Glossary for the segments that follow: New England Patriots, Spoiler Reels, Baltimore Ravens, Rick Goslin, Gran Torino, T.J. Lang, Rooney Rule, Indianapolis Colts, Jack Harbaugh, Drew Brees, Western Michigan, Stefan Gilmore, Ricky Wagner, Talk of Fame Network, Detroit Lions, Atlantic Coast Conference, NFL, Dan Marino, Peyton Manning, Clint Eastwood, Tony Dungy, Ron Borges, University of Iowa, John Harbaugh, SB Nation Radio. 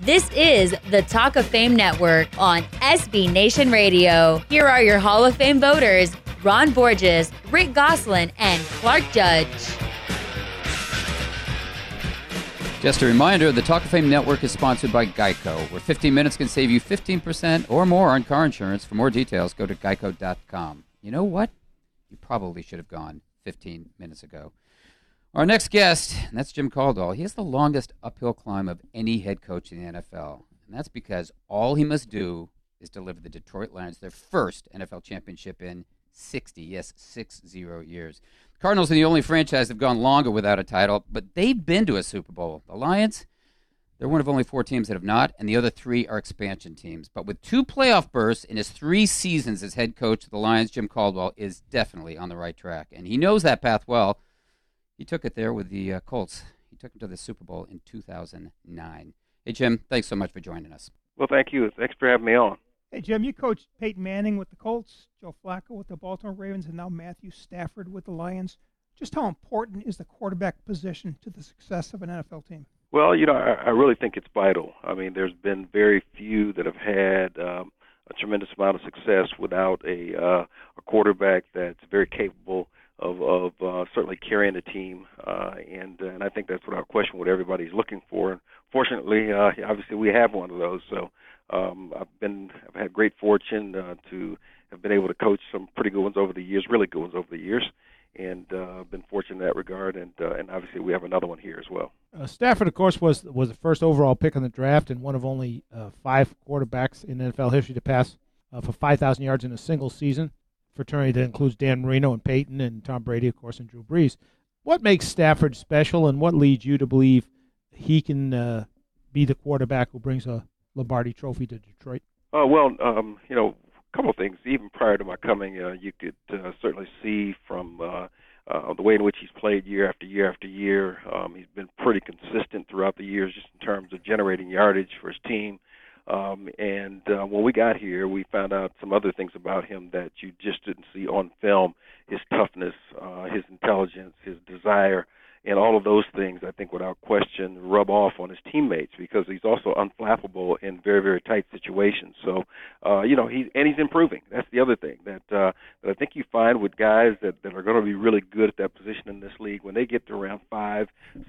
This is the Talk of Fame Network on SB Nation Radio. Here are your Hall of Fame voters, Ron Borges, Rick Goslin, and Clark Judge. Just a reminder, the Talk of Fame Network is sponsored by GEICO, where 15 minutes can save you 15% or more on car insurance. For more details, go to geico.com. You know what? You probably should have gone 15 minutes ago. Our next guest, and that's Jim Caldwell. He has the longest uphill climb of any head coach in the NFL, and that's because all he must do is deliver the Detroit Lions their first NFL championship in 60 years. The Cardinals are the only franchise that have gone longer without a title, but they've been to a Super Bowl. The Lions, they're one of only four teams that have not, and the other three are expansion teams. But with two playoff bursts in his three seasons as head coach of the Lions, Jim Caldwell is definitely on the right track, and he knows that path well. He took it there with the Colts. He took them to the Super Bowl in 2009. Hey, Jim, thanks so much for joining us. Well, thank you. Thanks for having me on. Hey, Jim, you coached Peyton Manning with the Colts, Joe Flacco with the Baltimore Ravens, and now Matthew Stafford with the Lions. Just how important is the quarterback position to the success of an NFL team? Well, you know, I really think it's vital. I mean, there's been very few that have had a tremendous amount of success without a quarterback that's very capable of certainly carrying the team, and I think that's what our question, what everybody's looking for. Fortunately, obviously we have one of those. So I've had great fortune to have been able to coach some pretty good ones over the years, really good ones over the years, and been fortunate in that regard. And obviously we have another one here as well. Stafford, of course, was the first overall pick in the draft and one of only five quarterbacks in NFL history to pass for 5,000 yards in a single season. Fraternity that includes Dan Marino and Peyton and Tom Brady, of course, and Drew Brees. What makes Stafford special, and what leads you to believe he can be the quarterback who brings a Lombardi trophy to Detroit? You know, a couple of things. Even prior to my coming, you could certainly see from the way in which he's played year after year after year. He's been pretty consistent throughout the years just in terms of generating yardage for his team. And when we got here, we found out some other things about him that you just didn't see on film, his toughness, his intelligence, his desire, and all of those things, I think, without question, rub off on his teammates because he's also unflappable in very, very tight situations. So, he's improving. That's the other thing that I think you find with guys that are going to be really good at that position in this league. When they get to around 5,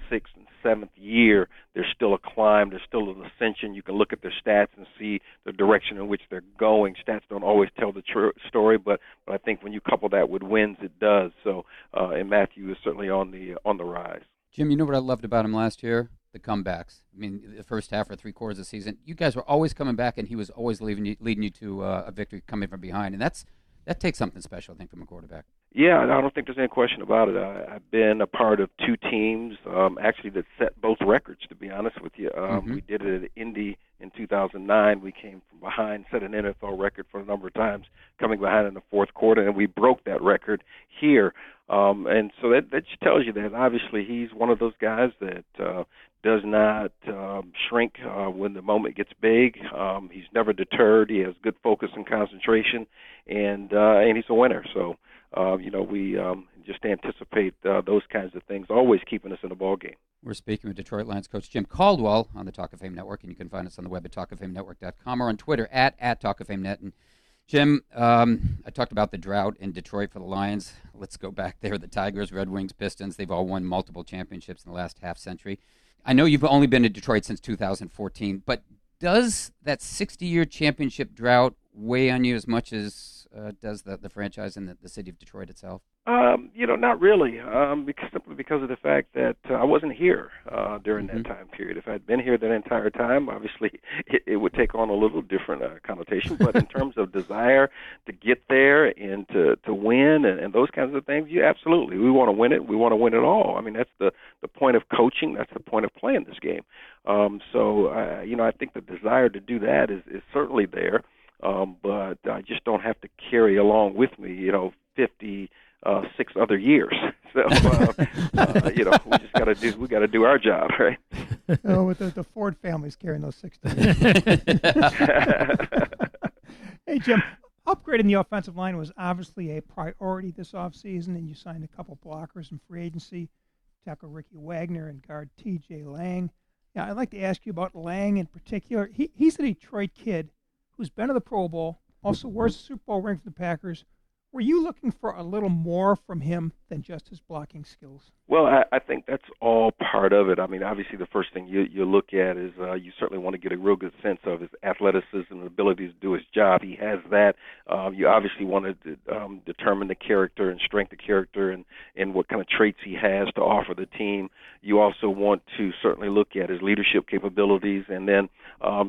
6, and 7th year, there's still a climb, there's still an ascension. You can look at their stats and see the direction in which they're going. Stats don't always tell the story, but I think when you couple that with wins, it does. So, and Matthew is certainly on the rise. Jim, you know what I loved about him last year? The comebacks. I mean, the first half or three-quarters of the season, you guys were always coming back, and he was always leading you to a victory coming from behind. And that takes something special, I think, from a quarterback. Yeah, I don't think there's any question about it. I've been a part of two teams, actually, that set both records, to be honest with you. We did it at Indy in 2009. We came from behind, set an NFL record for a number of times, coming behind in the fourth quarter, and we broke that record here. And so that just tells you that, obviously, he's one of those guys that does not shrink when the moment gets big. He's never deterred. He has good focus and concentration, and he's a winner. So, we just anticipate those kinds of things, always keeping us in the ballgame. We're speaking with Detroit Lions coach Jim Caldwell on the Talk of Fame Network, and you can find us on the web at talkoffamenetwork.com or on Twitter at talkoffamenet. And Jim, I talked about the drought in Detroit for the Lions. Let's go back there. The Tigers, Red Wings, Pistons, they've all won multiple championships in the last half century. I know you've only been to Detroit since 2014, but does that 60-year championship drought weigh on you as much as does the franchise and the city of Detroit itself? Not really, because of the fact that I wasn't here during that time period. If I'd been here that entire time, obviously it would take on a little different connotation. But in terms of desire to get there and to win and those kinds of things, yeah, absolutely. We want to win it. We want to win it all. I mean, that's the point of coaching. That's the point of playing this game. I think the desire to do that is certainly there. But I just don't have to carry along with me, 56 other years. So, we just got to do our job, right? Oh, with the Ford family's carrying those 60 years. Hey, Jim, upgrading the offensive line was obviously a priority this offseason, and you signed a couple blockers in free agency, tackle Ricky Wagner and guard T.J. Lang. Yeah, I'd like to ask you about Lang in particular. He's a Detroit kid who's been to the Pro Bowl, also wears a Super Bowl ring for the Packers. Were you looking for a little more from him than just his blocking skills? Well, I think that's all part of it. I mean, obviously the first thing you look at is you certainly want to get a real good sense of his athleticism and ability to do his job. He has that. You obviously want to determine the character and strength of character and what kind of traits he has to offer the team. You also want to certainly look at his leadership capabilities, and then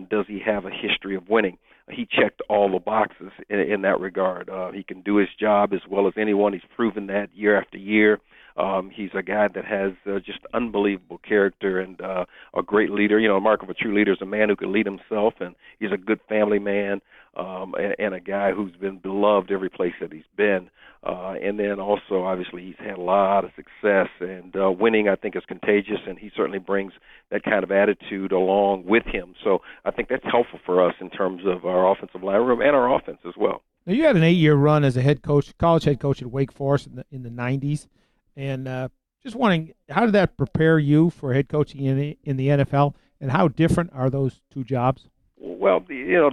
does he have a history of winning? He checked all the boxes in that regard. He can do his job as well as anyone. He's proven that year after year. He's a guy that has just unbelievable character and a great leader. You know, a mark of a true leader is a man who can lead himself, and he's a good family man and a guy who's been beloved every place that he's been. And then also, obviously, he's had a lot of success, and winning, I think, is contagious, and he certainly brings that kind of attitude along with him. So I think that's helpful for us in terms of our offensive line room and our offense as well. Now, you had an 8-year run as a head coach, college head coach at Wake Forest in the 90s. And just wondering, how did that prepare you for head coaching in the NFL, and how different are those two jobs? Well, you know,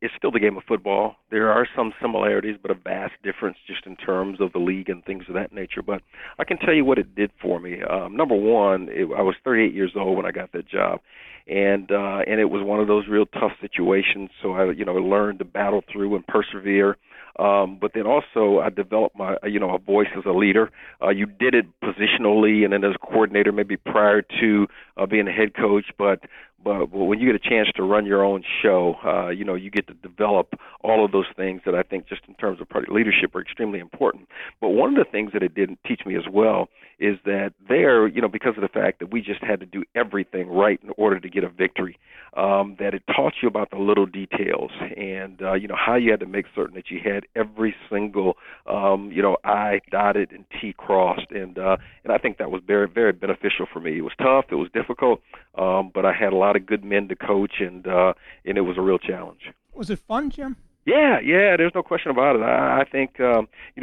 it's still the game of football. There are some similarities, but a vast difference just in terms of the league and things of that nature. But I can tell you what it did for me. Number one, I was 38 years old when I got that job, and it was one of those real tough situations. So I learned to battle through and persevere. But then also I developed a voice as a leader. You did it positionally and then as a coordinator maybe prior to being a head coach. But when you get a chance to run your own show, you get to develop all of those things that I think just in terms of product leadership are extremely important. But one of the things that it didn't teach me as well is that because of the fact that we just had to do everything right in order to get a victory, that it taught you about the little details and, how you had to make certain that you had every single, I dotted and T crossed. And I think that was very, very beneficial for me. It was tough. It was difficult. But I had a lot of good men to coach, and it was a real challenge. Was it fun, Jim? Yeah, there's no question about it. I think,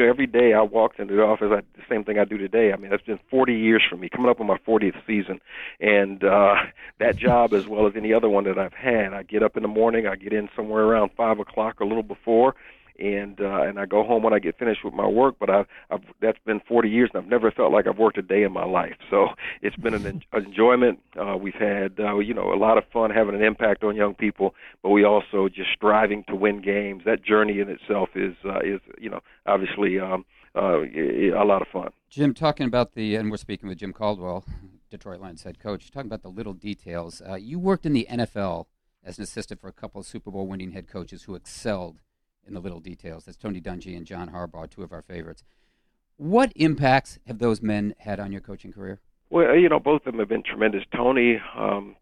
every day I walked into the office, the same thing I do today. I mean, that's been 40 years for me, coming up on my 40th season. And that job, as well as any other one that I've had, I get up in the morning, I get in somewhere around 5 o'clock, a little before, and I go home when I get finished with my work, but that's been 40 years, and I've never felt like I've worked a day in my life. So it's been an enjoyment. We've had, a lot of fun having an impact on young people, but we also just striving to win games. That journey in itself is obviously a lot of fun. Jim, and we're speaking with Jim Caldwell, Detroit Lions head coach, talking about the little details. You worked in the NFL as an assistant for a couple of Super Bowl winning head coaches who excelled in the little details. That's Tony Dungy and John Harbaugh, two of our favorites. What impacts have those men had on your coaching career? Well, both of them have been tremendous. Tony,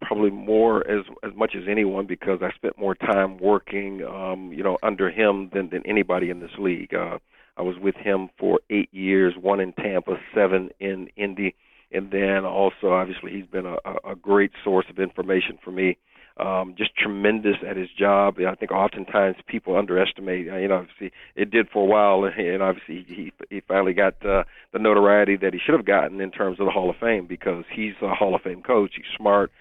probably more as much as anyone, because I spent more time working, under him than anybody in this league. I was with him for 8 years, 1 in Tampa, 7 in Indy, and then also, obviously, he's been a great source of information for me. Just tremendous at his job. I think oftentimes people underestimate, obviously it did for a while, and obviously he finally got the notoriety that he should have gotten in terms of the Hall of Fame, because he's a Hall of Fame coach. He's smart,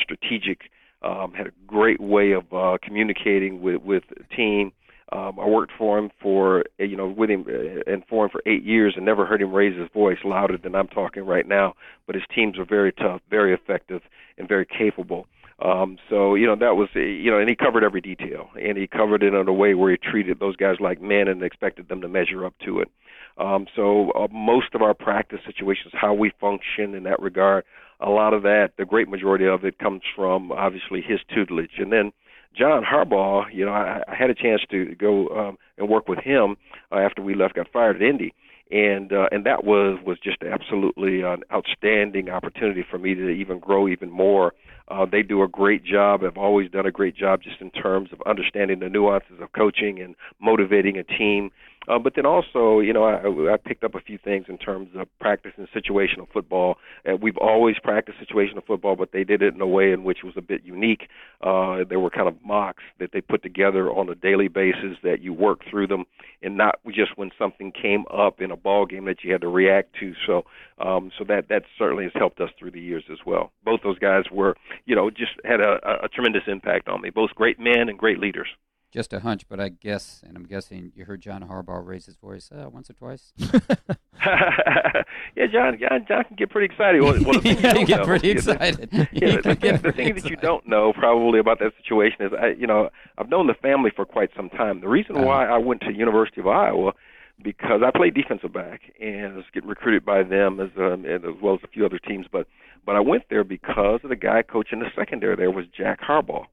strategic, had a great way of communicating with the team. I worked for him for 8 years and never heard him raise his voice louder than I'm talking right now. But his teams are very tough, very effective, and very capable. So that was, and he covered every detail, and he covered it in a way where he treated those guys like men and expected them to measure up to it. So most of our practice situations, how we function in that regard, a lot of that, the great majority of it, comes from obviously his tutelage. And then John Harbaugh, I had a chance to go and work with him after we left, got fired at Indy. And that was just absolutely an outstanding opportunity for me to even grow even more. They do a great job. I've always done a great job just in terms of understanding the nuances of coaching and motivating a team. But then also, you know, I picked up a few things in terms of practicing situational football. And we've always practiced situational football, but they did it in a way in which was a bit unique. There were kind of mocks that they put together on a daily basis that you worked through them, and not just when something came up in a ball game that you had to react to. So that certainly has helped us through the years as well. Both those guys were, you know, just had a tremendous impact on me, both great men and great leaders. Just a hunch, but I guess, and I'm guessing you heard John Harbaugh raise his voice once or twice. Yeah, John can get pretty excited. The thing that you don't know probably about that situation is, I've known the family for quite some time. The reason why I went to University of Iowa, because I played defensive back and was getting recruited by them as well as a few other teams. But I went there because of the guy coaching the secondary there was Jack Harbaugh.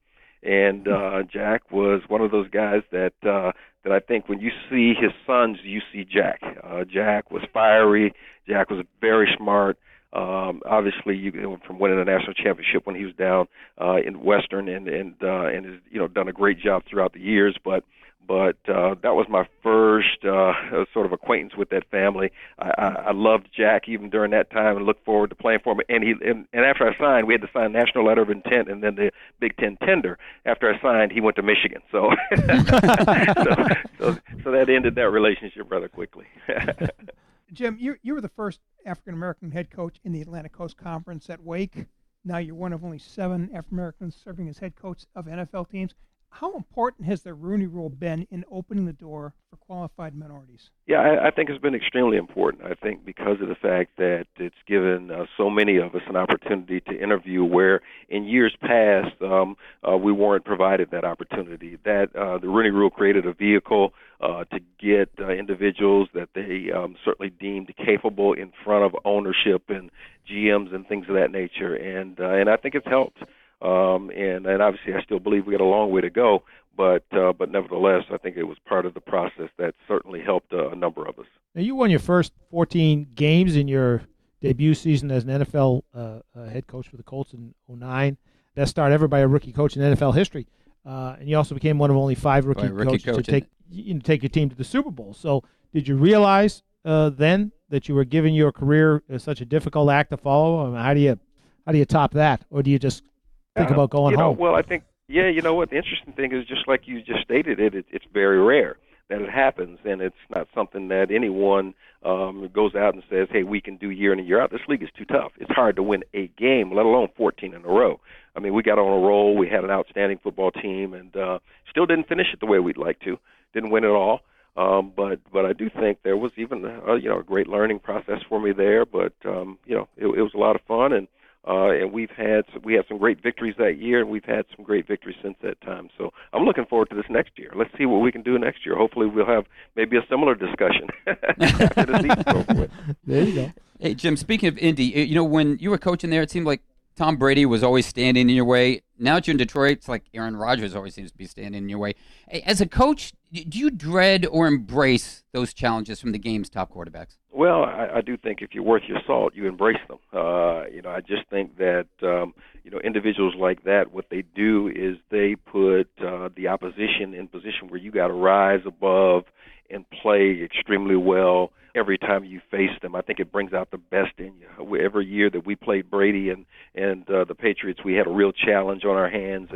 And Jack was one of those guys that I think when you see his sons, you see Jack. Jack was fiery. Jack was very smart. Obviously, from winning a national championship when he was down in Western, and has done a great job throughout the years. But that was my first sort of acquaintance with that family. I loved Jack even during that time and looked forward to playing for him. And after I signed, we had to sign National Letter of Intent and then the Big Ten tender. After I signed, he went to Michigan. So so that ended that relationship rather quickly. Jim, you were the first African-American head coach in the Atlantic Coast Conference at Wake. Now you're one of only 7 African-Americans serving as head coach of NFL teams. How important has the Rooney Rule been in opening the door for qualified minorities? Yeah, I think it's been extremely important. I think because of the fact that it's given so many of us an opportunity to interview where in years past we weren't provided that opportunity. That the Rooney Rule created a vehicle to get individuals that they certainly deemed capable in front of ownership and GMs and things of that nature. And I think it's helped. And obviously I still believe we got a long way to go, but nevertheless, I think it was part of the process that certainly helped a number of us. Now, you won your first 14 games in your debut season as an NFL head coach for the Colts in 2009. Best start ever by a rookie coach in NFL history. And you also became one of only 5 rookie coaches to take your team to the Super Bowl. So did you realize then that you were giving your career such a difficult act to follow? I mean, how do you top that? Or do you just think about going home? Well, I think, what the interesting thing is, just like you just stated, it's very rare that it happens, and it's not something that anyone goes out and says, hey, we can do year in and year out. This league is too tough. It's hard to win a game, let alone 14 in a row. I mean, we got on a roll. We had an outstanding football team, and still didn't finish it the way we'd like to. Didn't win it all. But I do think there was even a great learning process for me there. But it was a lot of fun, and we had some great victories that year, and we've had some great victories since that time. So I'm looking forward to this next year. Let's see what we can do next year. Hopefully we'll have maybe a similar discussion. There you go. Hey, Jim, speaking of Indy, when you were coaching there, it seemed like Tom Brady was always standing in your way. Now that you're in Detroit, it's like Aaron Rodgers always seems to be standing in your way. As a coach, do you dread or embrace those challenges from the game's top quarterbacks? Well, I do think if you're worth your salt, you embrace them. I just think that, individuals like that, what they do is they put the opposition in position where you got to rise above and play extremely well every time you face them. I think it brings out the best in you. Every year that we played Brady and the Patriots, we had a real challenge on our hands,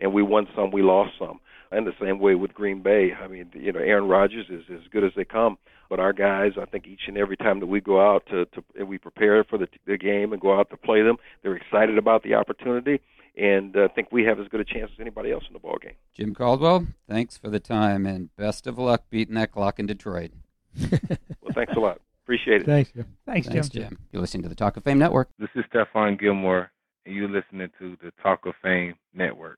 and we won some, we lost some. And the same way with Green Bay. I mean, Aaron Rodgers is as good as they come. But our guys, I think each and every time that we go out and we prepare for the game and go out to play them, they're excited about the opportunity, and I think we have as good a chance as anybody else in the ballgame. Jim Caldwell, thanks for the time, and best of luck beating that clock in Detroit. Well, thanks a lot. Appreciate it. Thanks, Jim. Thanks, Jim. You're listening to the Talk of Fame Network. This is Stefan Gilmore, and you're listening to the Talk of Fame Network.